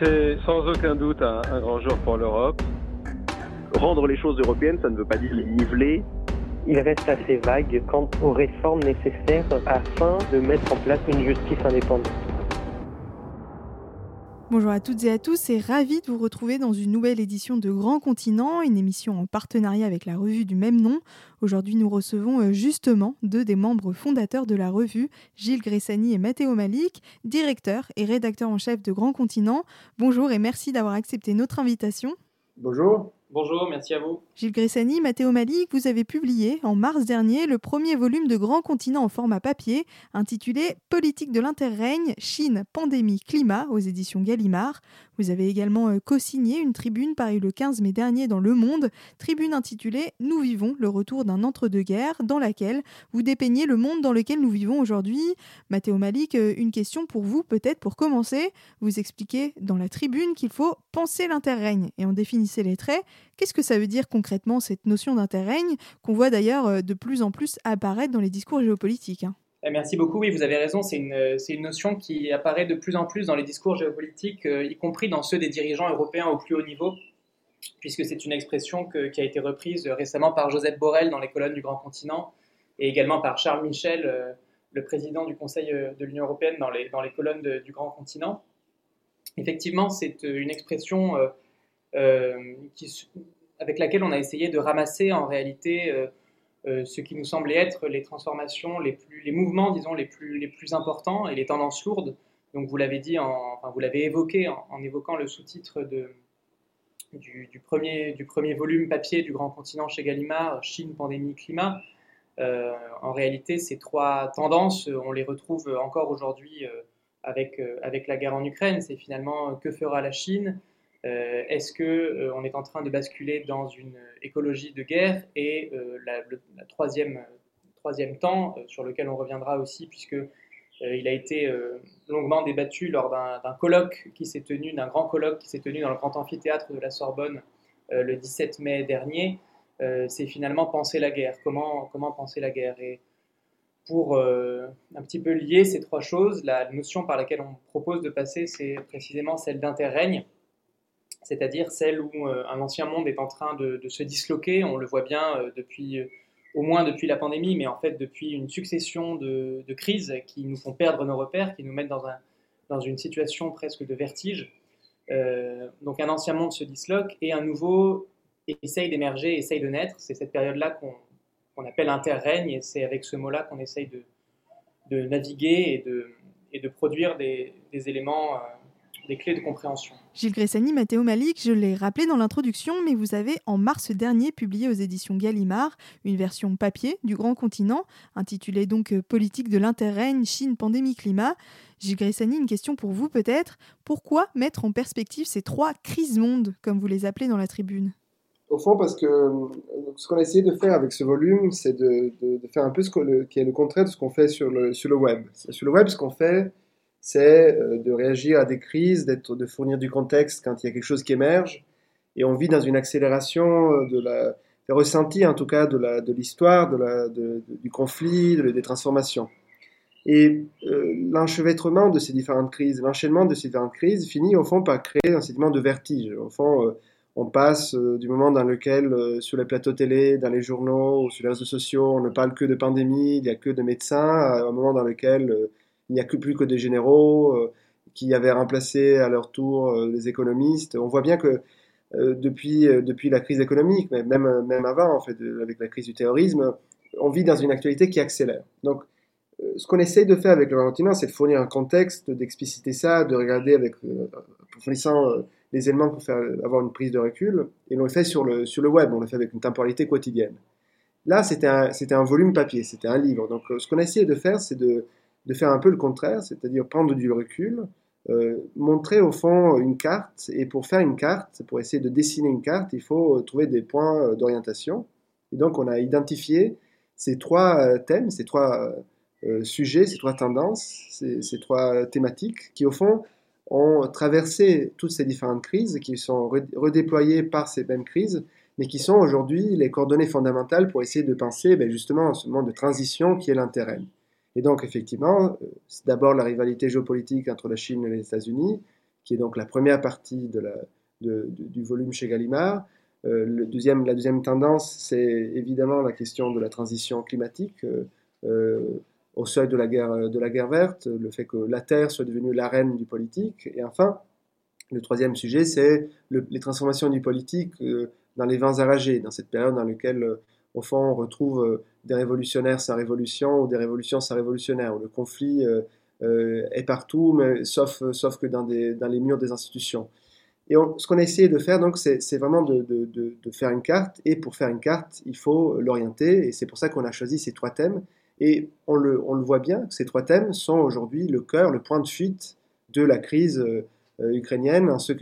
C'était sans aucun doute un grand jour pour l'Europe. Rendre les choses européennes, ça ne veut pas dire les niveler. Il reste assez vague quant aux réformes nécessaires afin de mettre en place une justice indépendante. Bonjour à toutes et à tous et ravi de vous retrouver dans une nouvelle édition de Grand Continent, une émission en partenariat avec la revue du même nom. Aujourd'hui, nous recevons justement deux des membres fondateurs de la revue, Gilles Gressani et Matteo Malik, directeurs et rédacteurs en chef de Grand Continent. Bonjour et merci d'avoir accepté notre invitation. Bonjour. Bonjour, merci à vous. Gilles Gressani, Matteo Malik, vous avez publié en mars dernier le premier volume de Grand Continent en format papier, intitulé « Politique de l'interrègne, Chine, pandémie, climat » aux éditions Gallimard. Vous avez également co-signé une tribune parue le 15 mai dernier dans Le Monde, tribune intitulée « Nous vivons le retour d'un entre-deux-guerres » dans laquelle vous dépeignez le monde dans lequel nous vivons aujourd'hui. Matteo Malik, une question pour vous peut-être pour commencer. Vous expliquez dans la tribune qu'il faut penser l'interrègne et en définissez les traits. Qu'est-ce que ça veut dire concrètement cette notion d'interrègne qu'on voit d'ailleurs de plus en plus apparaître dans les discours géopolitiques? Merci beaucoup, oui vous avez raison, c'est une notion qui apparaît de plus en plus dans les discours géopolitiques, y compris dans ceux des dirigeants européens au plus haut niveau, puisque c'est une expression qui a été reprise récemment par Josep Borrell dans les colonnes du Grand Continent et également par Charles Michel, le président du Conseil de l'Union européenne dans les colonnes du Grand Continent. Effectivement, c'est une expression avec laquelle on a essayé de ramasser en réalité ce qui nous semblait être les transformations, les mouvements disons les plus importants et les tendances lourdes. Donc vous l'avez évoqué en évoquant le sous-titre du premier volume papier du Grand Continent chez Gallimard, Chine, pandémie, climat. En réalité, ces trois tendances, on les retrouve encore aujourd'hui avec la guerre en Ukraine. C'est finalement que fera la Chine? Est-ce qu'on est en train de basculer dans une écologie de guerre? Et la troisième temps, sur lequel on reviendra aussi, puisqu'il a été longuement débattu lors d'un grand colloque qui s'est tenu dans le grand amphithéâtre de la Sorbonne le 17 mai dernier, c'est finalement penser la guerre. Comment penser la guerre? Et pour un petit peu lier ces trois choses, la notion par laquelle on propose de passer, c'est précisément celle d'interrègne, c'est-à-dire celle où un ancien monde est en train de se disloquer. On le voit bien au moins depuis la pandémie, mais en fait depuis une succession de crises qui nous font perdre nos repères, qui nous mettent dans une situation presque de vertige. Donc un ancien monde se disloque et un nouveau essaye d'émerger, essaye de naître. C'est cette période-là qu'on appelle interrègne et c'est avec ce mot-là qu'on essaye de naviguer et de produire des éléments... des clés de compréhension. Gilles Gressani, Matteo Malik, je l'ai rappelé dans l'introduction, mais vous avez en mars dernier publié aux éditions Gallimard une version papier du Grand Continent, intitulée donc « Politique de l'interrègne, Chine, pandémie, climat ». Gilles Gressani, une question pour vous peut-être. Pourquoi mettre en perspective ces trois crises-mondes, comme vous les appelez dans la tribune? Au fond, parce que ce qu'on a essayé de faire avec ce volume, c'est de faire un peu qui est le contraire de ce qu'on fait sur le web. Sur le web, ce qu'on fait... c'est de réagir à des crises, de fournir du contexte quand il y a quelque chose qui émerge. Et on vit dans une accélération de ressenti, en tout cas, de l'histoire, du conflit, des transformations. Et l'enchevêtrement de ces différentes crises, l'enchaînement de ces différentes crises finit, au fond, par créer un sentiment de vertige. Au fond, on passe du moment dans lequel, sur les plateaux télé, dans les journaux, ou sur les réseaux sociaux, on ne parle que de pandémie, il n'y a que de médecins, à un moment dans lequel... il n'y a plus que des généraux qui avaient remplacé à leur tour les économistes. On voit bien que depuis la crise économique, mais même avant en fait, avec la crise du terrorisme, on vit dans une actualité qui accélère. Donc, ce qu'on essaye de faire avec le Grand Continent, c'est de fournir un contexte, d'expliciter ça, de regarder en fournissant les éléments pour avoir une prise de recul. Et on le fait sur le web, on le fait avec une temporalité quotidienne. Là, c'était un volume papier, c'était un livre. Donc, ce qu'on a essayé de faire, c'est de faire un peu le contraire, c'est-à-dire prendre du recul, montrer au fond une carte, et pour faire une carte, pour essayer de dessiner une carte, il faut trouver des points d'orientation. Et donc on a identifié ces trois thèmes, ces trois sujets, ces trois tendances, ces trois thématiques qui au fond ont traversé toutes ces différentes crises, qui sont redéployées par ces mêmes crises, mais qui sont aujourd'hui les coordonnées fondamentales pour essayer de penser justement à ce moment de transition qui est l'interrègne. Et donc, effectivement, c'est d'abord la rivalité géopolitique entre la Chine et les États-Unis qui est donc la première partie du volume chez Gallimard. La deuxième tendance, c'est évidemment la question de la transition climatique au seuil de la guerre verte, le fait que la Terre soit devenue l'arène du politique. Et enfin, le troisième sujet, c'est les transformations du politique dans les vents arragés, dans cette période dans laquelle, au fond, on retrouve des révolutionnaires sans révolution ou des révolutions sans révolutionnaires, où le conflit est partout, mais, sauf que dans les murs des institutions. Et ce qu'on a essayé de faire, donc, c'est vraiment de faire une carte. Et pour faire une carte, il faut l'orienter. Et c'est pour ça qu'on a choisi ces trois thèmes. Et on le voit bien, ces trois thèmes sont aujourd'hui le cœur, le point de fuite de la crise ukrainienne, en ce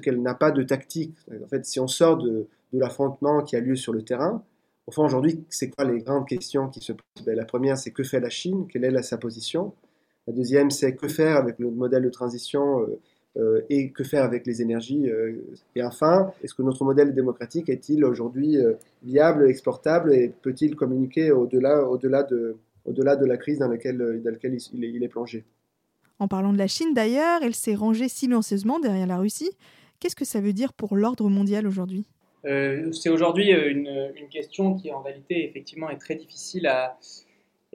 qu'elle n'a pas de tactique. En fait, si on sort de l'affrontement qui a lieu sur le terrain, au fond, aujourd'hui, c'est quoi les grandes questions qui se posent? La première, c'est que fait la Chine? Quelle est sa position? La deuxième, c'est que faire avec le modèle de transition et que faire avec les énergies. Et enfin, est-ce que notre modèle démocratique est-il aujourd'hui viable, exportable, et peut-il communiquer au-delà de la crise dans laquelle il est plongé? En parlant de la Chine d'ailleurs, elle s'est rangée silencieusement derrière la Russie. Qu'est-ce que ça veut dire pour l'ordre mondial aujourd'hui? C'est aujourd'hui une question qui en réalité effectivement est très difficile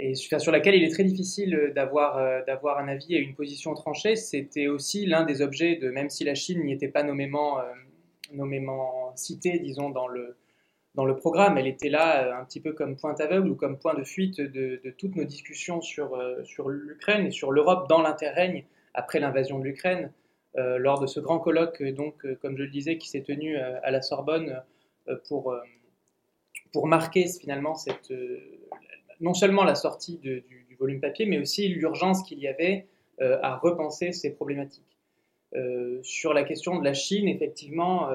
et sur laquelle il est très difficile d'avoir un avis et une position tranchée. C'était aussi l'un des objets même si la Chine n'y était pas nommément citée, disons, dans le programme, elle était là un petit peu comme pointe aveugle ou comme point de fuite de toutes nos discussions sur l'Ukraine et sur l'Europe dans l'interrègne après l'invasion de l'Ukraine, lors de ce grand colloque, donc, comme je le disais, qui s'est tenu à la Sorbonne pour marquer finalement cette... non seulement la sortie du volume papier, mais aussi l'urgence qu'il y avait à repenser ces problématiques. Sur la question de la Chine, effectivement,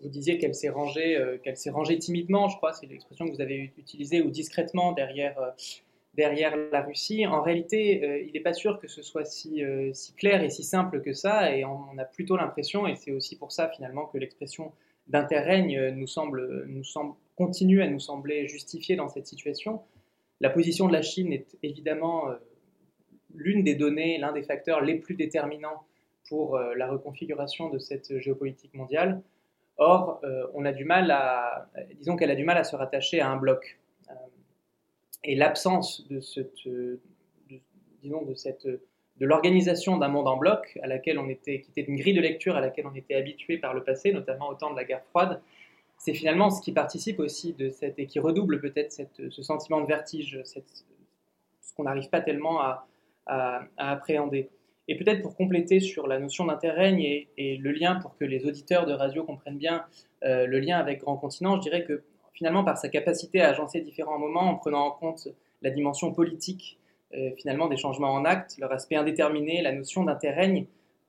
vous disiez qu'elle s'est rangée timidement, je crois, c'est l'expression que vous avez utilisée, ou discrètement derrière la Russie. En réalité, il n'est pas sûr que ce soit si clair et si simple que ça, et on a plutôt l'impression, et c'est aussi pour ça finalement que l'expression d'interrègne continue à nous sembler justifiée dans cette situation. La position de la Chine est évidemment l'une des données, l'un des facteurs les plus déterminants pour la reconfiguration de cette géopolitique mondiale. Or, disons qu'elle a du mal à se rattacher à un bloc. Et l'absence de l'organisation d'un monde en bloc, qui était une grille de lecture à laquelle on était habitué par le passé, notamment au temps de la guerre froide, c'est finalement ce qui participe aussi et qui redouble peut-être ce sentiment de vertige, ce qu'on n'arrive pas tellement à appréhender. Et peut-être pour compléter sur la notion d'interrègne et le lien, pour que les auditeurs de radio comprennent bien le lien avec Grand Continent, je dirais que finalement par sa capacité à agencer différents moments en prenant en compte la dimension politique finalement des changements en acte, leur aspect indéterminé, la notion d'interrègne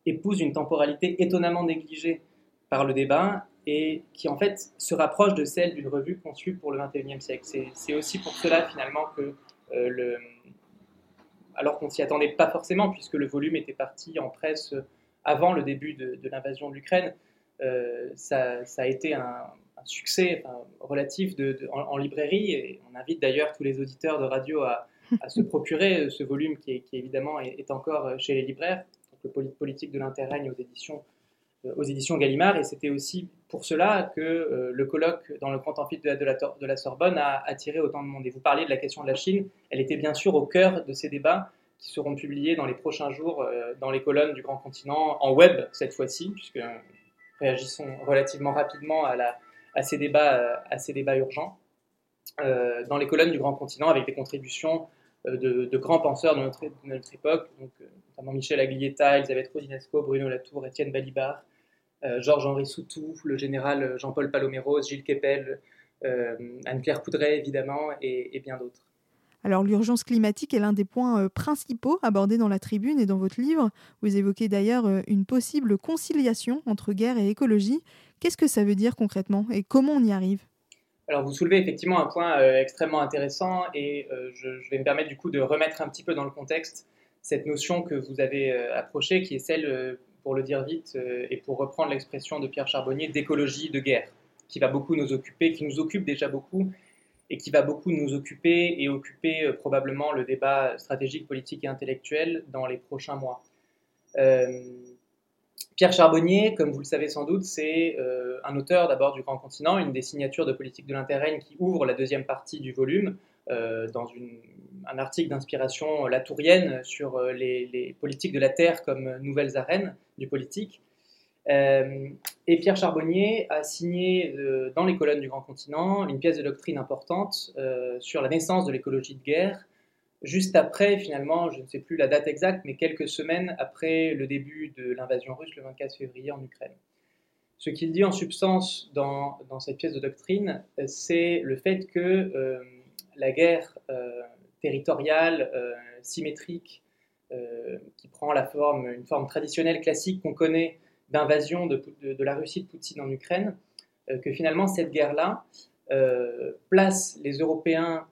épouse une temporalité étonnamment négligée par le débat et qui en fait se rapproche de celle d'une revue conçue pour le XXIe siècle. C'est aussi pour cela finalement que, alors qu'on ne s'y attendait pas forcément, puisque le volume était parti en presse avant le début de l'invasion de l'Ukraine, ça a été un succès relatif en librairie, et on invite d'ailleurs tous les auditeurs de radio à se procurer ce volume qui évidemment est encore chez les libraires, donc le politique de l'interrègne aux éditions Gallimard, et c'était aussi pour cela que le colloque dans le Grand Amphithéâtre de la Sorbonne a attiré autant de monde. Et vous parliez de la question de la Chine, elle était bien sûr au cœur de ces débats qui seront publiés dans les prochains jours dans les colonnes du Grand Continent, en web cette fois-ci, puisque réagissons relativement rapidement à ces débats urgents, dans les colonnes du Grand Continent, avec des contributions de grands penseurs de notre époque, donc, notamment Michel Aglietta, Élisabeth Roudinesco, Bruno Latour, Étienne Balibar, Georges-Henri Soutou, le général Jean-Paul Paloméros, Gilles Kepel, Anne-Claire Poudret évidemment, et bien d'autres. Alors l'urgence climatique est l'un des points principaux abordés dans la tribune et dans votre livre. Vous évoquez d'ailleurs une possible conciliation entre guerre et écologie. Qu'est-ce que ça veut dire concrètement et comment on y arrive? Alors vous soulevez effectivement un point extrêmement intéressant, et je vais me permettre du coup de remettre un petit peu dans le contexte cette notion que vous avez approchée, qui est celle, pour le dire vite et pour reprendre l'expression de Pierre Charbonnier, d'écologie de guerre, qui va beaucoup nous occuper, qui nous occupe déjà beaucoup, et qui va beaucoup nous occuper et occuper probablement le débat stratégique, politique et intellectuel dans les prochains mois. Pierre Charbonnier, comme vous le savez sans doute, c'est un auteur d'abord du Grand Continent, une des signatures de Politique de l'Interrègne qui ouvre la deuxième partie du volume, dans un article d'inspiration latourienne sur les politiques de la terre comme nouvelles arènes du politique. Et Pierre Charbonnier a signé dans les colonnes du Grand Continent une pièce de doctrine importante sur la naissance de l'écologie de guerre, juste après, finalement, je ne sais plus la date exacte, mais quelques semaines après le début de l'invasion russe le 24 février en Ukraine. Ce qu'il dit en substance dans cette pièce de doctrine, c'est le fait que la guerre territoriale, symétrique, qui prend une forme traditionnelle classique qu'on connaît d'invasion de la Russie de Poutine en Ukraine, que finalement cette guerre-là place les Européens,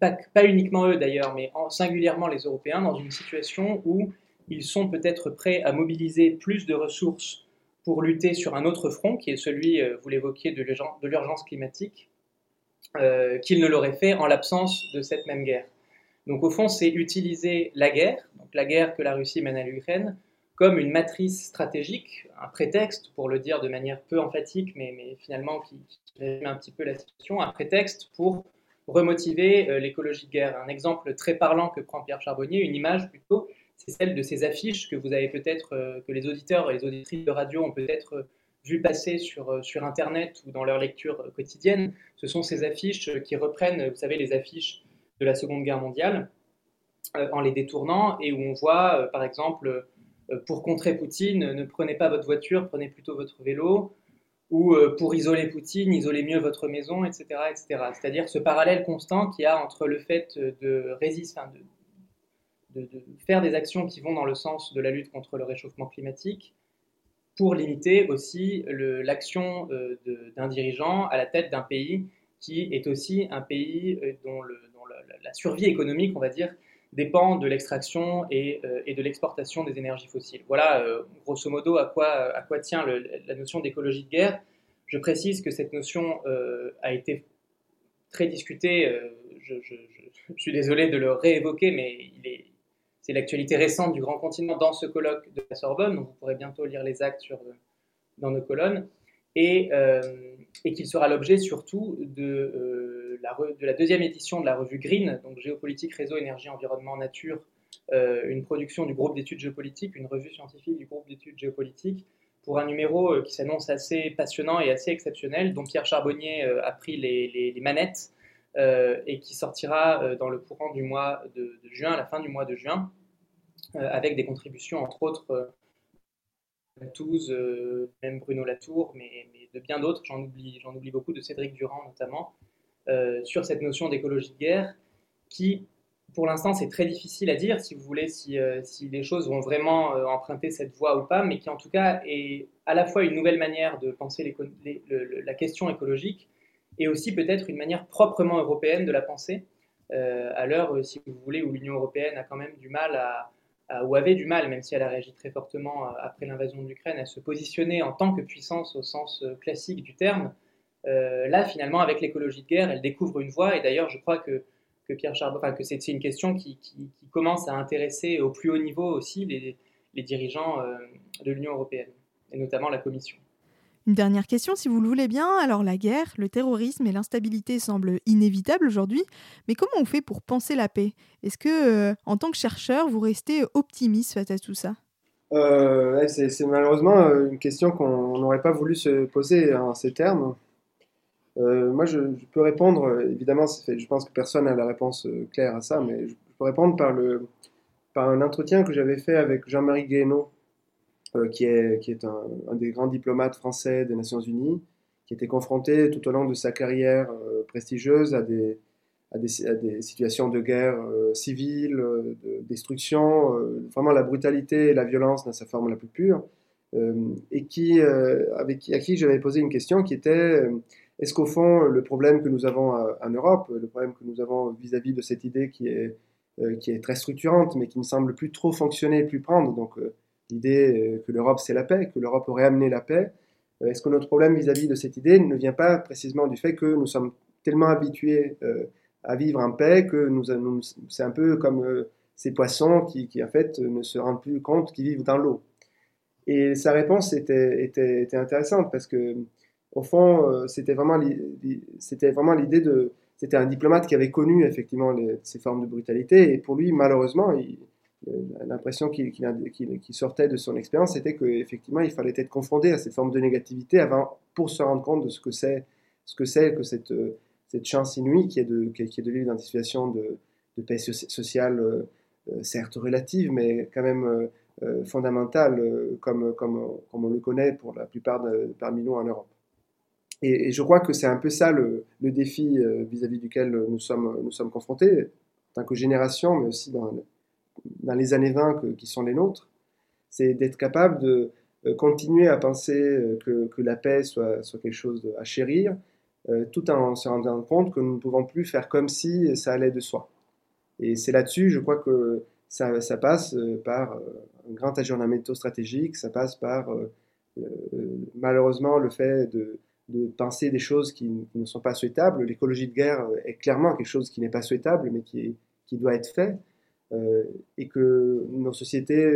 pas uniquement eux d'ailleurs, mais singulièrement les Européens, dans une situation où ils sont peut-être prêts à mobiliser plus de ressources pour lutter sur un autre front, qui est celui, vous l'évoquiez, de l'urgence climatique, qu'ils ne l'auraient fait en l'absence de cette même guerre. Donc au fond, c'est utiliser la guerre que la Russie mène à l'Ukraine, comme une matrice stratégique, un prétexte, pour le dire de manière peu emphatique, mais finalement qui résume un petit peu la situation, un prétexte pour remotiver l'écologie de guerre. Un exemple très parlant que prend Pierre Charbonnier, une image plutôt, c'est celle de ces affiches que vous avez peut-être, que les auditeurs et les auditrices de radio ont peut-être vu passer sur Internet ou dans leur lecture quotidienne. Ce sont ces affiches qui reprennent, vous savez, les affiches de la Seconde Guerre mondiale, en les détournant, et où on voit, par exemple, pour contrer Poutine, ne prenez pas votre voiture, prenez plutôt votre vélo, ou pour isoler Poutine, isolez mieux votre maison, etc., etc. C'est-à-dire ce parallèle constant qu'il y a entre le fait de résister, de faire des actions qui vont dans le sens de la lutte contre le réchauffement climatique, pour limiter aussi l'action d'un dirigeant à la tête d'un pays qui est aussi un pays dont la survie économique, on va dire, dépend de l'extraction et de l'exportation des énergies fossiles. Voilà, grosso modo, à quoi tient la notion d'écologie de guerre. Je précise que cette notion a été très discutée. Je suis désolé de le réévoquer, mais c'est l'actualité récente du Grand Continent dans ce colloque de la Sorbonne, donc vous pourrez bientôt lire les actes dans nos colonnes, et qu'il sera l'objet surtout de la deuxième édition de la revue Green, donc Géopolitique, Réseau, Énergie, Environnement, Nature, une production du groupe d'études géopolitiques, une revue scientifique du groupe d'études géopolitiques, pour un numéro qui s'annonce assez passionnant et assez exceptionnel, dont Pierre Charbonnier a pris les manettes, et qui sortira dans le courant du mois de juin, à la fin du mois de juin, avec des contributions, entre autres, même Bruno Latour, mais de bien d'autres, j'en oublie beaucoup, de Cédric Durand notamment, sur cette notion d'écologie de guerre, qui, pour l'instant, c'est très difficile à dire, si vous voulez, si les choses vont vraiment emprunter cette voie ou pas, mais qui en tout cas est à la fois une nouvelle manière de penser la question écologique, et aussi peut-être une manière proprement européenne de la penser, à l'heure, si vous voulez, où l'Union européenne a quand même du mal ou avait du mal, même si elle a réagi très fortement après l'invasion de l'Ukraine, à se positionner en tant que puissance au sens classique du terme. Là, finalement, avec l'écologie de guerre, elle découvre une voie, et d'ailleurs, je crois que Pierre Charbon, que c'est une question qui commence à intéresser au plus haut niveau aussi les dirigeants de l'Union européenne, et notamment la Commission. Une dernière question, si vous le voulez bien. Alors la guerre, le terrorisme et l'instabilité semblent inévitables aujourd'hui, mais comment on fait pour penser la paix ? Est-ce que, en tant que chercheur, vous restez optimiste face à tout ça ? C'est malheureusement une question qu'on n'aurait pas voulu se poser en ces termes. Moi, je peux répondre, évidemment, je pense que personne n'a la réponse claire à ça, mais je peux répondre par un entretien que j'avais fait avec Jean-Marie Guénaud, qui est un des grands diplomates français des Nations Unies, qui était confronté tout au long de sa carrière prestigieuse à des situations de guerre civile, de destruction, vraiment la brutalité et la violence dans sa forme la plus pure, et à qui j'avais posé une question qui était est-ce qu'au fond, le problème que nous avons en Europe, le problème que nous avons vis-à-vis de cette idée qui est très structurante, mais qui ne semble plus trop fonctionner, plus prendre, donc l'idée que l'Europe c'est la paix, que l'Europe aurait amené la paix, est-ce que notre problème vis-à-vis de cette idée ne vient pas précisément du fait que nous sommes tellement habitués à vivre en paix que c'est un peu comme ces poissons qui en fait ne se rendent plus compte qu'ils vivent dans l'eau. Et sa réponse était intéressante parce que, au fond, c'était vraiment l'idée de. C'était un diplomate qui avait connu effectivement ces formes de brutalité, et pour lui, malheureusement, l'impression qu'il sortait de son expérience, c'était qu'effectivement, il fallait être confronté à cette forme de négativité avant, pour se rendre compte de ce que c'est que cette chance inouïe qui est de vivre dans des situations de paix sociale, certes relative, mais quand même fondamentale, comme on le connaît pour la plupart parmi nous en Europe. Et je crois que c'est un peu ça le défi vis-à-vis duquel nous sommes confrontés, en tant que génération, mais aussi dans les années 20 qui sont les nôtres, c'est d'être capable de continuer à penser que la paix soit quelque chose à chérir, tout en se rendant compte que nous ne pouvons plus faire comme si ça allait de soi. Et c'est là-dessus, je crois que ça passe par un grand ajournamento stratégique, ça passe par, malheureusement, le fait de penser des choses qui ne sont pas souhaitables. L'écologie de guerre est clairement quelque chose qui n'est pas souhaitable, mais qui doit être fait, et que nos sociétés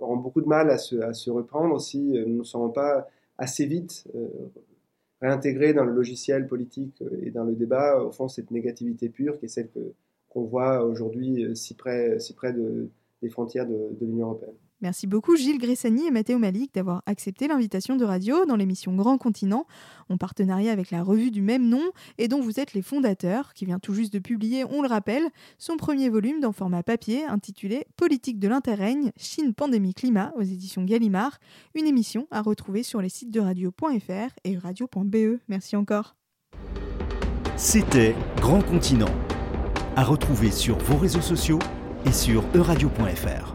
auront beaucoup de mal à se reprendre si nous ne serons pas assez vite réintégrés dans le logiciel politique et dans le débat, au fond, cette négativité pure qui est celle qu'on voit aujourd'hui si près des frontières de l'Union européenne. Merci beaucoup Gilles Gressani et Matteo Malik d'avoir accepté l'invitation de Radio dans l'émission Grand Continent, en partenariat avec la revue du même nom et dont vous êtes les fondateurs, qui vient tout juste de publier, on le rappelle, son premier volume dans format papier intitulé « Politique de l'interrègne, Chine, pandémie, climat » aux éditions Gallimard, une émission à retrouver sur les sites de radio.fr et radio.be. Merci encore. C'était Grand Continent, à retrouver sur vos réseaux sociaux et sur euradio.fr.